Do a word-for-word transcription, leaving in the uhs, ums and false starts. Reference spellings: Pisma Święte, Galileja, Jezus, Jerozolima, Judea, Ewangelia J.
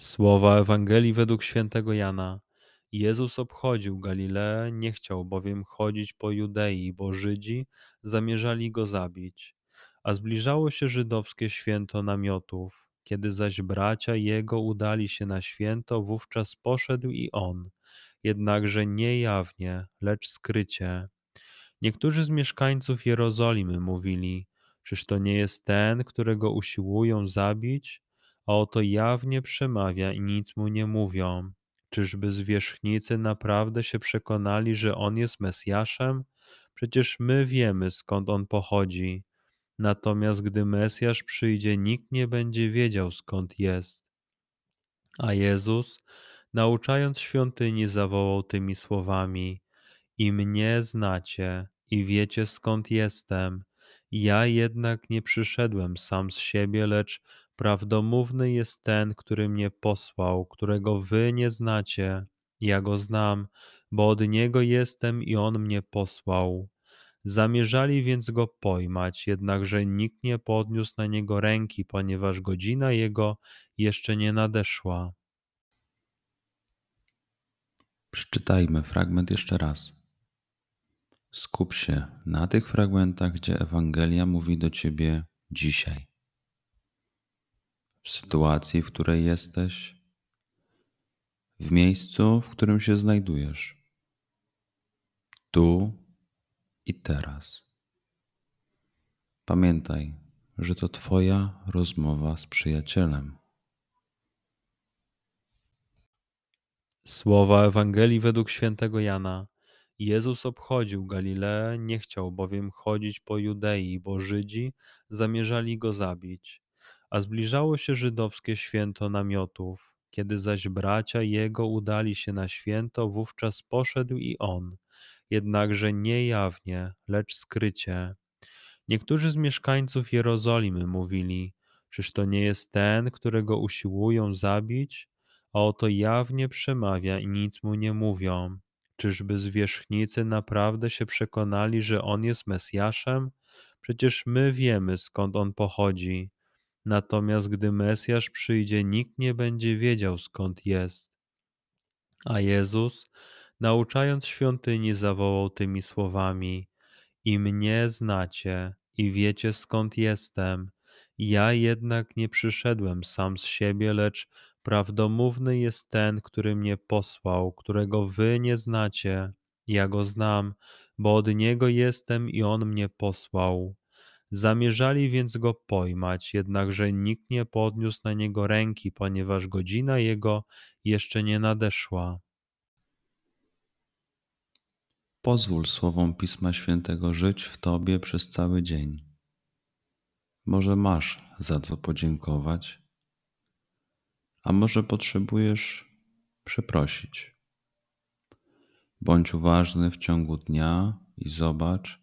Słowa Ewangelii według świętego Jana. Jezus obchodził Galileę, nie chciał bowiem chodzić po Judei, bo Żydzi zamierzali go zabić. A zbliżało się żydowskie święto namiotów. Kiedy zaś bracia jego udali się na święto, wówczas poszedł i on, jednakże nie jawnie, lecz skrycie. Niektórzy z mieszkańców Jerozolimy mówili: czyż to nie jest ten, którego usiłują zabić? A oto jawnie przemawia i nic mu nie mówią. Czyżby zwierzchnicy naprawdę się przekonali, że on jest Mesjaszem? Przecież my wiemy, skąd on pochodzi. Natomiast gdy Mesjasz przyjdzie, nikt nie będzie wiedział, skąd jest. A Jezus, nauczając świątyni, zawołał tymi słowami: i mnie znacie, i wiecie, skąd jestem. Ja jednak nie przyszedłem sam z siebie, lecz prawdomówny jest ten, który mnie posłał, którego wy nie znacie. Ja go znam, bo od niego jestem i on mnie posłał. Zamierzali więc go pojmać, jednakże nikt nie podniósł na niego ręki, ponieważ godzina jego jeszcze nie nadeszła. Przeczytajmy fragment jeszcze raz. Skup się na tych fragmentach, gdzie Ewangelia mówi do Ciebie dzisiaj. W sytuacji, w której jesteś, w miejscu, w którym się znajdujesz, tu i teraz. Pamiętaj, że to Twoja rozmowa z przyjacielem. Słowa Ewangelii według świętego Jana. Jezus obchodził Galileę, nie chciał bowiem chodzić po Judei, bo Żydzi zamierzali go zabić. A zbliżało się żydowskie święto namiotów. Kiedy zaś bracia jego udali się na święto, wówczas poszedł i on, jednakże nie jawnie, lecz skrycie. Niektórzy z mieszkańców Jerozolimy mówili: czyż to nie jest ten, którego usiłują zabić? A oto jawnie przemawia i nic mu nie mówią. Czyżby zwierzchnicy naprawdę się przekonali, że on jest Mesjaszem? Przecież my wiemy, skąd on pochodzi. Natomiast gdy Mesjasz przyjdzie, nikt nie będzie wiedział, skąd jest. A Jezus, nauczając świątyni, zawołał tymi słowami: i mnie znacie, i wiecie, skąd jestem. Ja jednak nie przyszedłem sam z siebie, lecz prawdomówny jest ten, który mnie posłał, którego wy nie znacie. Ja go znam, bo od niego jestem i on mnie posłał. Zamierzali więc go pojmać, jednakże nikt nie podniósł na niego ręki, ponieważ godzina jego jeszcze nie nadeszła. Pozwól słowom Pisma Świętego żyć w Tobie przez cały dzień. Może masz za co podziękować, a może potrzebujesz przeprosić. Bądź uważny w ciągu dnia i zobacz,